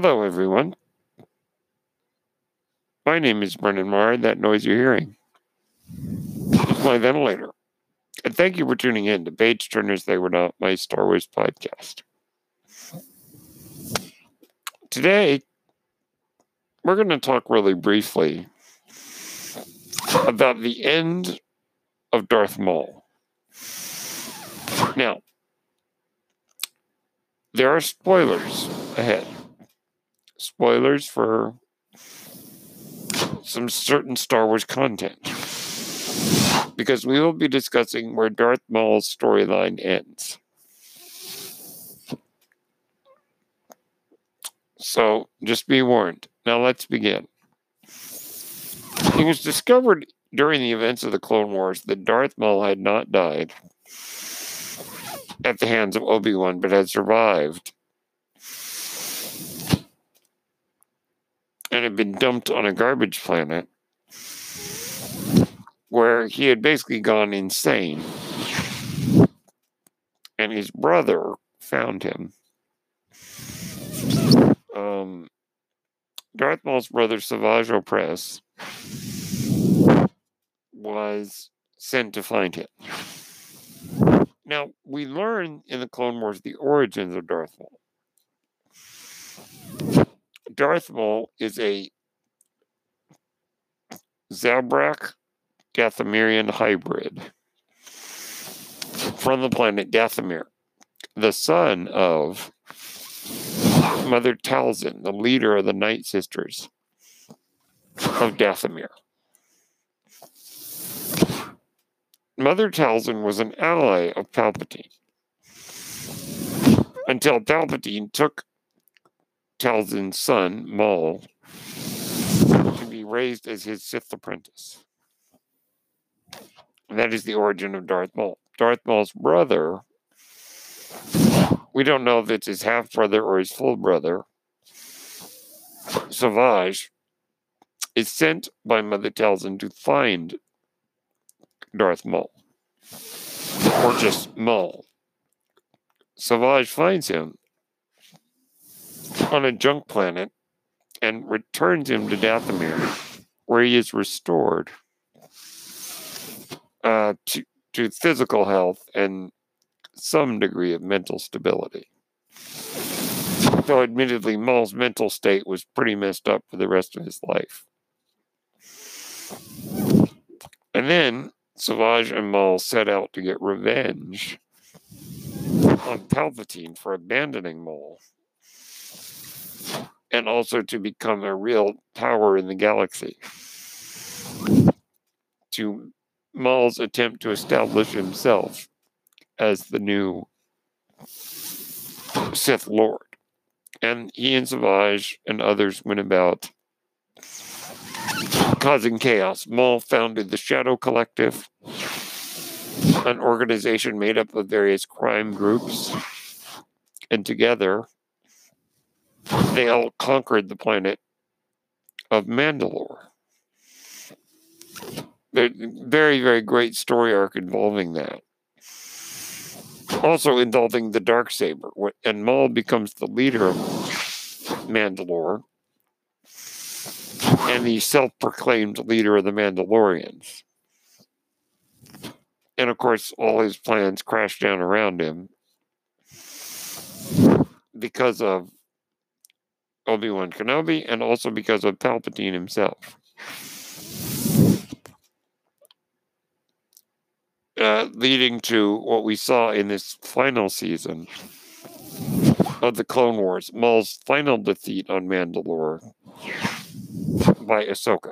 Hello, everyone. My name is Brendan Maher, that noise you're hearing is my ventilator. And thank you for tuning in to Page Turner's They Were Not, my Star Wars podcast. Today, we're going to talk really briefly about the end of Darth Maul. Now, there are spoilers ahead. Spoilers for some certain Star Wars content, because we will be discussing where Darth Maul's storyline ends. So, just be warned. Now, let's begin. It was discovered during the events of the Clone Wars that Darth Maul had not died at the hands of Obi-Wan, but had survived and had been dumped on a garbage planet where he had basically gone insane. And his brother found him. Darth Maul's brother, Savage Opress, was sent to find him. Now, we learn in the Clone Wars the origins of Darth Maul. Darth Maul is a Zabrak-Dathomirian hybrid from the planet Dathomir, the son of Mother Talzin, the leader of the Night Sisters of Dathomir. Mother Talzin was an ally of Palpatine until Palpatine took Talzin's son, Maul, to be raised as his Sith apprentice. And that is the origin of Darth Maul. Darth Maul's brother, we don't know if it's his half-brother or his full brother, Savage, is sent by Mother Talzin to find Darth Maul, or just Maul. Savage finds him on a junk planet and returns him to Dathomir, where he is restored to physical health and some degree of mental stability. Though admittedly, Maul's mental state was pretty messed up for the rest of his life. And then Savage and Maul set out to get revenge on Palpatine for abandoning Maul, and also to become a real power in the galaxy, to Maul's attempt to establish himself as the new Sith Lord. And he and Savage and others went about causing chaos. Maul founded the Shadow Collective, an organization made up of various crime groups, and together they all conquered the planet of Mandalore. There's a very, very great story arc involving that. Also involving the Darksaber, and Maul becomes the leader of Mandalore and the self-proclaimed leader of the Mandalorians. And of course, all his plans crash down around him because of Obi-Wan Kenobi, and also because of Palpatine himself. Leading to what we saw in this final season of the Clone Wars, Maul's final defeat on Mandalore by Ahsoka.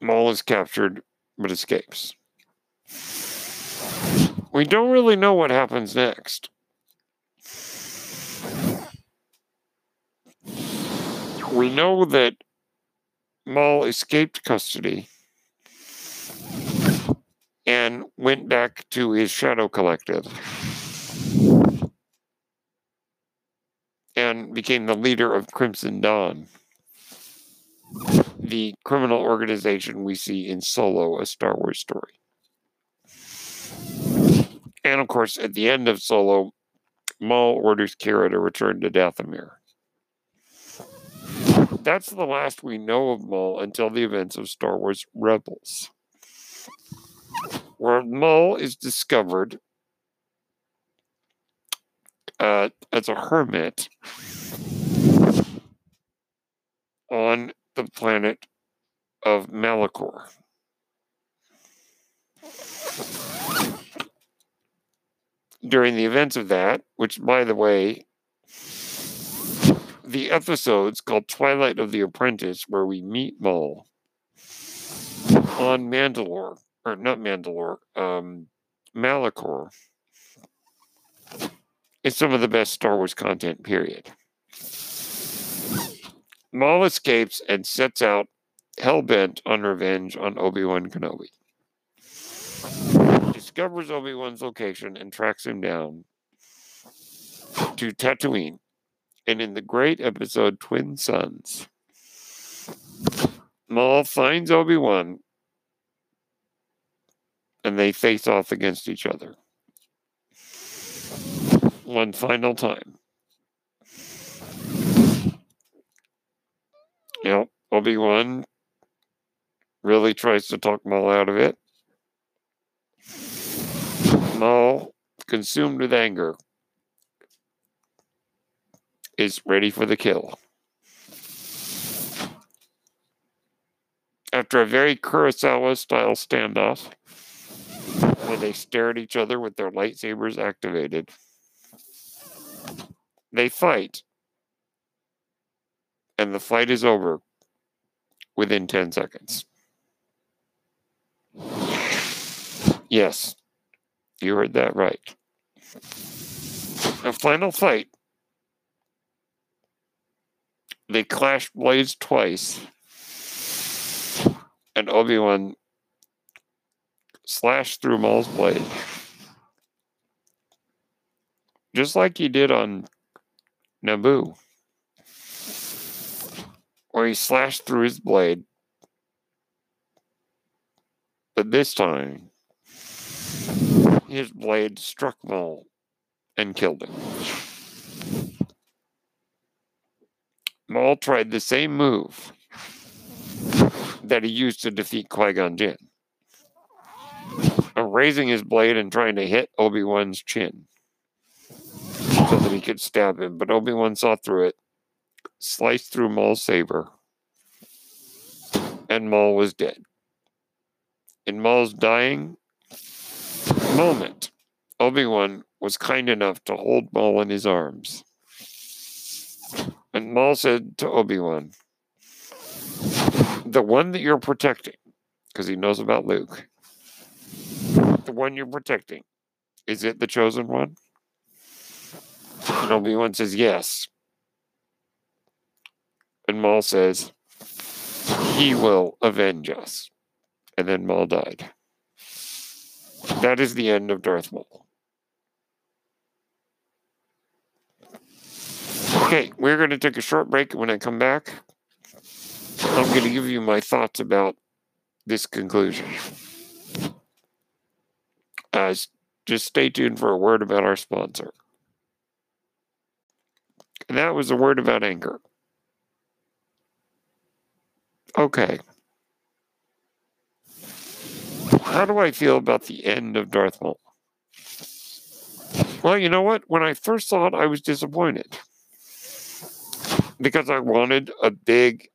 Maul is captured, but escapes. We don't really know what happens next. We know that Maul escaped custody and went back to his Shadow Collective and became the leader of Crimson Dawn, the criminal organization we see in Solo: A Star Wars Story. And of course, at the end of Solo, Maul orders Kira to return to Dathomir. That's the last we know of Maul until the events of Star Wars Rebels, where Maul is discovered as a hermit on the planet of Malachor. During the events of that, which, by the way, the episodes called Twilight of the Apprentice, where we meet Maul on Mandalore, or not Mandalore, Malachor, is some of the best Star Wars content, period. Maul escapes and sets out hellbent on revenge on Obi-Wan Kenobi. Discovers Obi-Wan's location and tracks him down to Tatooine. And in the great episode Twin Sons, Maul finds Obi-Wan and they face off against each other one final time. You know, Obi-Wan really tries to talk Maul out of it. Maul, consumed with anger, is ready for the kill. After a very Kurosawa-style standoff, where they stare at each other with their lightsabers activated, they fight, and the fight is over within 10 seconds. Yes, you heard that right. A final fight. They clash blades twice, and Obi-Wan slashed through Maul's blade, just like he did on Naboo, where he slashed through his blade, but this time his blade struck Maul and killed him. Maul tried the same move that he used to defeat Qui-Gon Jinn, raising his blade and trying to hit Obi-Wan's chin so that he could stab him. But Obi-Wan saw through it, sliced through Maul's saber, and Maul was dead. In Maul's dying moment, Obi-Wan was kind enough to hold Maul in his arms. And Maul said to Obi-Wan, the one that you're protecting, because he knows about Luke, the one you're protecting, is it the chosen one? And Obi-Wan says, yes. And Maul says, he will avenge us. And then Maul died. That is the end of Darth Maul. Okay, we're going to take a short break. When I come back, I'm going to give you my thoughts about this conclusion. Just stay tuned for a word about our sponsor. And that was a word about Anchor. Okay. How do I feel about the end of Darth Maul? Well, you know what? When I first saw it, I was disappointed, because I wanted a big,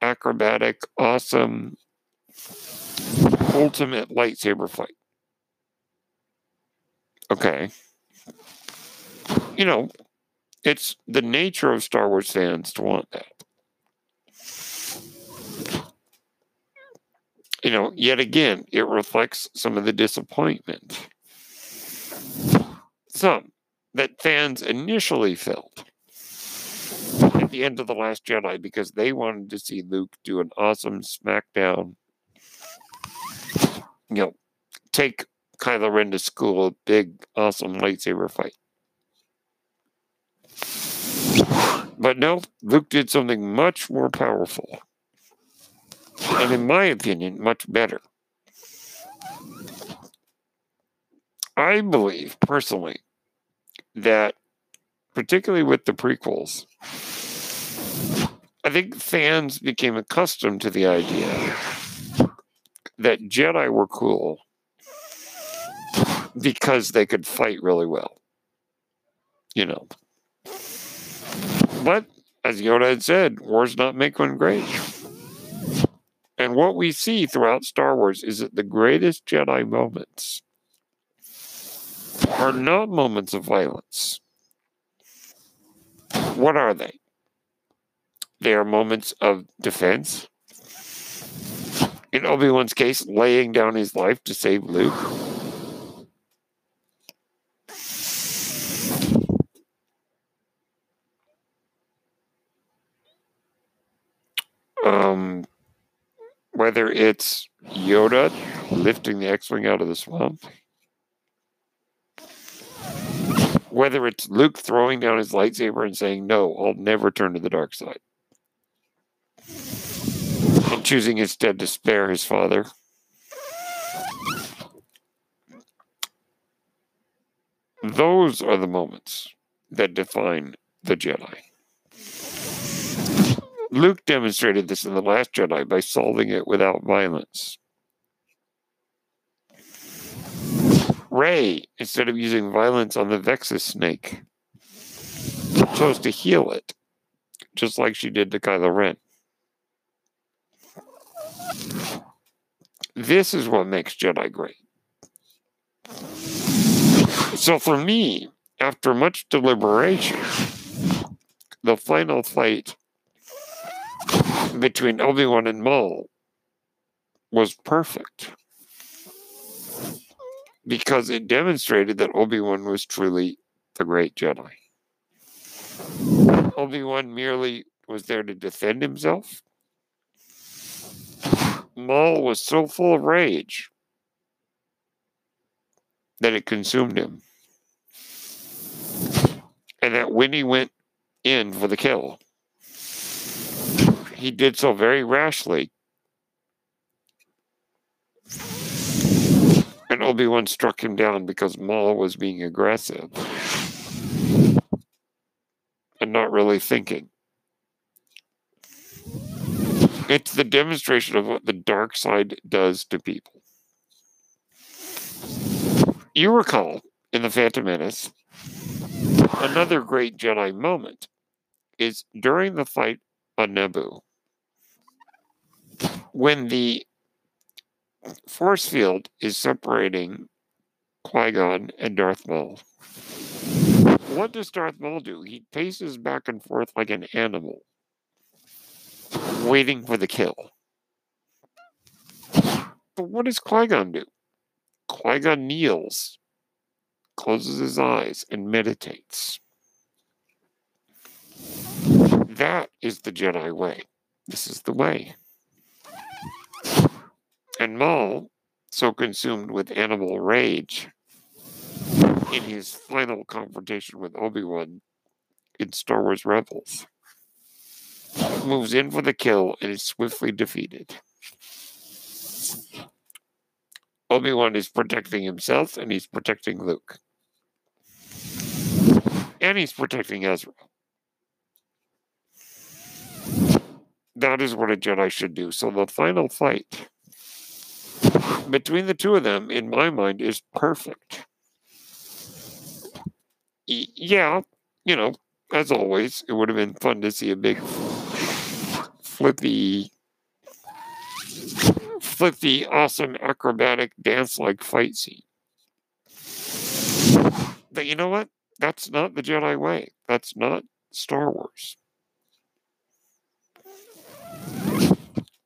acrobatic, awesome, ultimate lightsaber fight. Okay. You know, it's the nature of Star Wars fans to want that. You know, yet again, it reflects some of the disappointment that fans initially felt at the end of The Last Jedi, because they wanted to see Luke do an awesome smackdown, you know, take Kylo Ren to school, big, awesome lightsaber fight. But no, Luke did something much more powerful, and in my opinion, much better. I believe personally that particularly with the prequels, I think fans became accustomed to the idea that Jedi were cool because they could fight really well. You know. But, as Yoda had said, wars not make one great. And what we see throughout Star Wars is that the greatest Jedi moments are not moments of violence. What are they? They are moments of defense. In Obi-Wan's case, laying down his life to save Luke. Whether it's Yoda lifting the X-Wing out of the swamp, whether it's Luke throwing down his lightsaber and saying, no, I'll never turn to the dark side, and choosing instead to spare his father. Those are the moments that define the Jedi. Luke demonstrated this in The Last Jedi by solving it without violence. Rey, instead of using violence on the Vexus snake, chose to heal it, just like she did to Kylo Ren. This is what makes Jedi great. So for me, after much deliberation, the final fight between Obi-Wan and Maul was perfect because it demonstrated that Obi-Wan was truly the great Jedi. Obi-Wan merely was there to defend himself. Maul was so full of rage that it consumed him, and that when he went in for the kill, he did so very rashly, and Obi-Wan struck him down because Maul was being aggressive and not really thinking. It's the demonstration of what the dark side does to people. You recall, in The Phantom Menace, another great Jedi moment is during the fight on Naboo, when the force field is separating Qui-Gon and Darth Maul. What does Darth Maul do? He paces back and forth like an animal, waiting for the kill. But what does Qui-Gon do? Qui-Gon kneels, closes his eyes, and meditates. That is the Jedi way. This is the way. And Maul, so consumed with animal rage, in his final confrontation with Obi-Wan in Star Wars Rebels, moves in for the kill and is swiftly defeated. Obi-Wan is protecting himself, and he's protecting Luke. And he's protecting Ezra. That is what a Jedi should do. So the final fight between the two of them, in my mind, is perfect. Yeah, you know, as always, it would have been fun to see a big flippy, awesome, acrobatic, dance-like fight scene. But you know what? That's not the Jedi way. That's not Star Wars.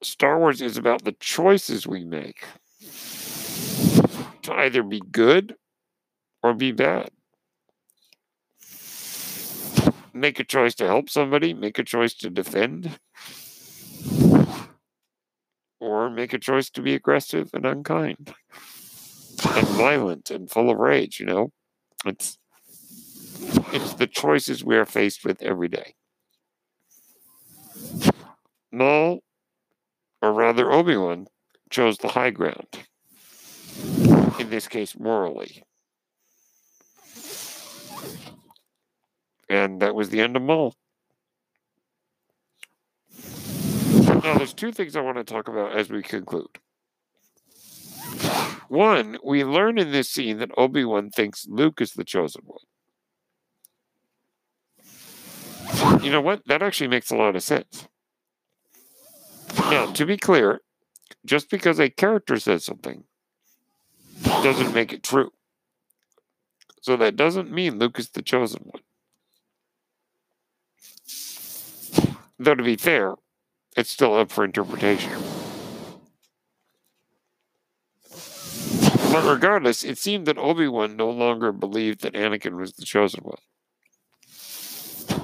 Star Wars is about the choices we make to either be good or be bad. Make a choice to help somebody, make a choice to defend, or make a choice to be aggressive and unkind and violent and full of rage, you know? It's the choices we are faced with every day. Maul, or rather Obi-Wan, chose the high ground. In this case, morally. And that was the end of Maul. Now, there's two things I want to talk about as we conclude. One, we learn in this scene that Obi-Wan thinks Luke is the chosen one. You know what? That actually makes a lot of sense. Now, to be clear, just because a character says something doesn't make it true. So that doesn't mean Luke is the chosen one. Though to be fair, it's still up for interpretation. But regardless, it seemed that Obi-Wan no longer believed that Anakin was the chosen one.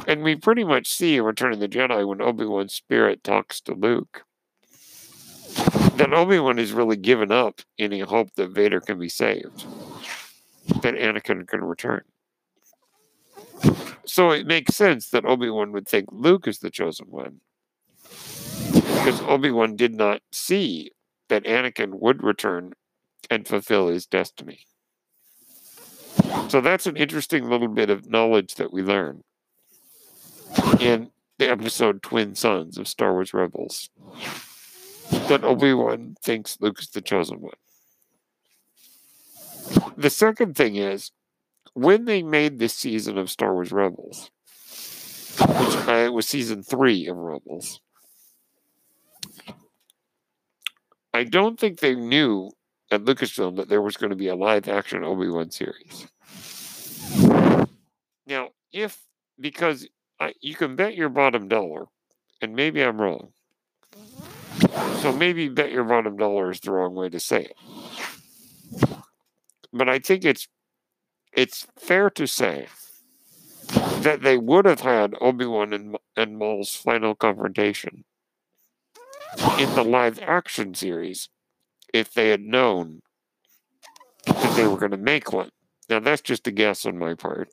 And we pretty much see in Return of the Jedi, when Obi-Wan's spirit talks to Luke, that Obi-Wan has really given up any hope that Vader can be saved, that Anakin can return. So it makes sense that Obi-Wan would think Luke is the chosen one, because Obi-Wan did not see that Anakin would return and fulfill his destiny. So that's an interesting little bit of knowledge that we learn in the episode Twin Sons of Star Wars Rebels, that Obi-Wan thinks Luke is the chosen one. The second thing is, when they made this season of Star Wars Rebels, which was season 3 of Rebels, I don't think they knew at Lucasfilm that there was going to be a live-action Obi-Wan series. Now, because you can bet your bottom dollar, and maybe I'm wrong, so maybe bet your bottom dollar is the wrong way to say it, but I think it's fair to say that they would have had Obi-Wan and Maul's final confrontation in the live-action series, if they had known that they were going to make one. Now, that's just a guess on my part.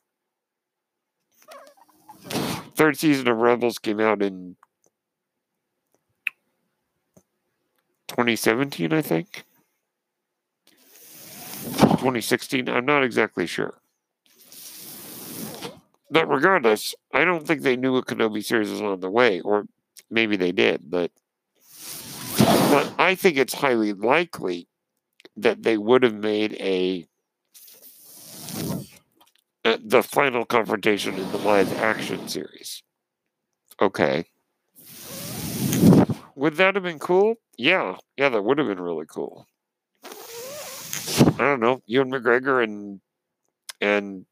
Third season of Rebels came out in 2017, I think. 2016, I'm not exactly sure. But regardless, I don't think they knew a Kenobi series was on the way, or maybe they did, But I think it's highly likely that they would have made the final confrontation in the live action series. Okay. Would that have been cool? Yeah. Yeah, that would have been really cool. I don't know. Ewan McGregor and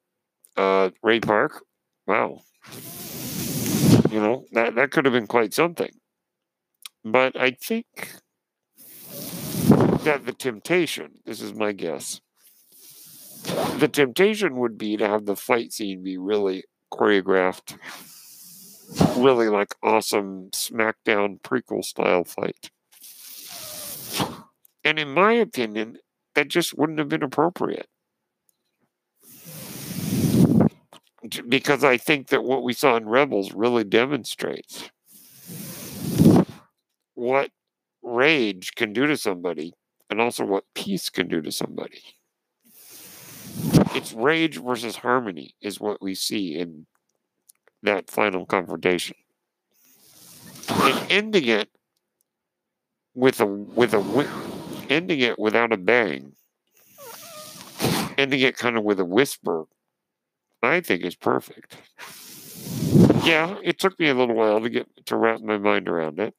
Ray Park. Wow. You know, that could have been quite something. But I think that the temptation, this is my guess, the temptation would be to have the fight scene be really choreographed, really like awesome SmackDown prequel style fight. And in my opinion, that just wouldn't have been appropriate. Because I think that what we saw in Rebels really demonstrates what rage can do to somebody, and also what peace can do to somebody. It's rage versus harmony is what we see in that final confrontation. And ending it without a bang, ending it kind of with a whisper, I think is perfect. Yeah, it took me a little while to wrap my mind around it.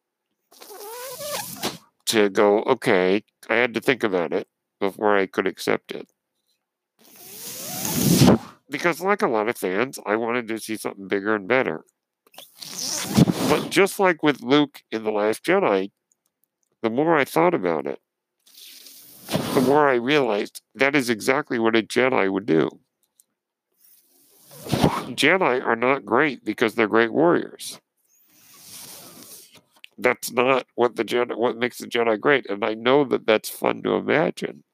To go, okay, I had to think about it before I could accept it. Because like a lot of fans, I wanted to see something bigger and better. But just like with Luke in The Last Jedi, the more I thought about it, the more I realized that is exactly what a Jedi would do. Jedi are not great because they're great warriors. That's not what what makes the Jedi great, and I know that that's fun to imagine.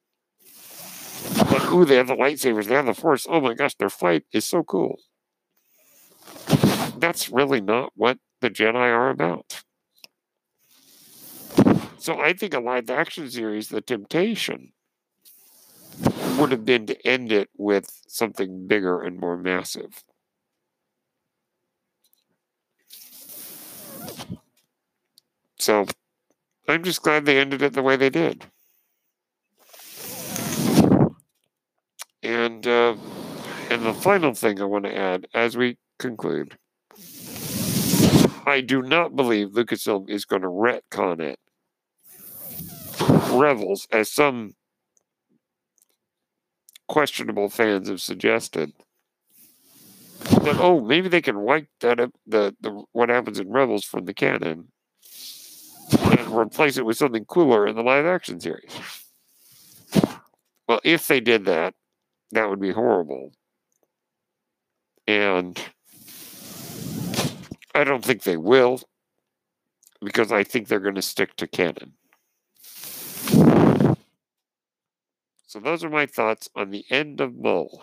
But ooh, they have the lightsabers, they have the Force. Oh my gosh, their fight is so cool. That's really not what the Jedi are about. So I think a live action series, the temptation would have been to end it with something bigger and more massive. So I'm just glad they ended it the way they did. And the final thing I want to add as we conclude, I do not believe Lucasfilm is going to retcon it. Rebels, as some questionable fans have suggested, that, oh, maybe they can wipe that up, the what happens in Rebels from the canon and replace it with something cooler in the live action series. Well, if they did that, that would be horrible. And I don't think they will, because I think they're going to stick to canon. So those are my thoughts on the end of Maul.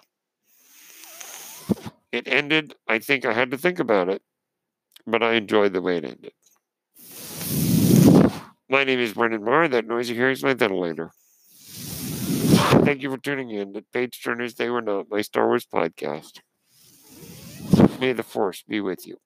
It ended, I think I had to think about it, but I enjoyed the way it ended. My name is Brendan Maher. That noise you hear is my ventilator. Thank you for tuning in to Page Turner's They Were Not, my Star Wars podcast. May the Force be with you.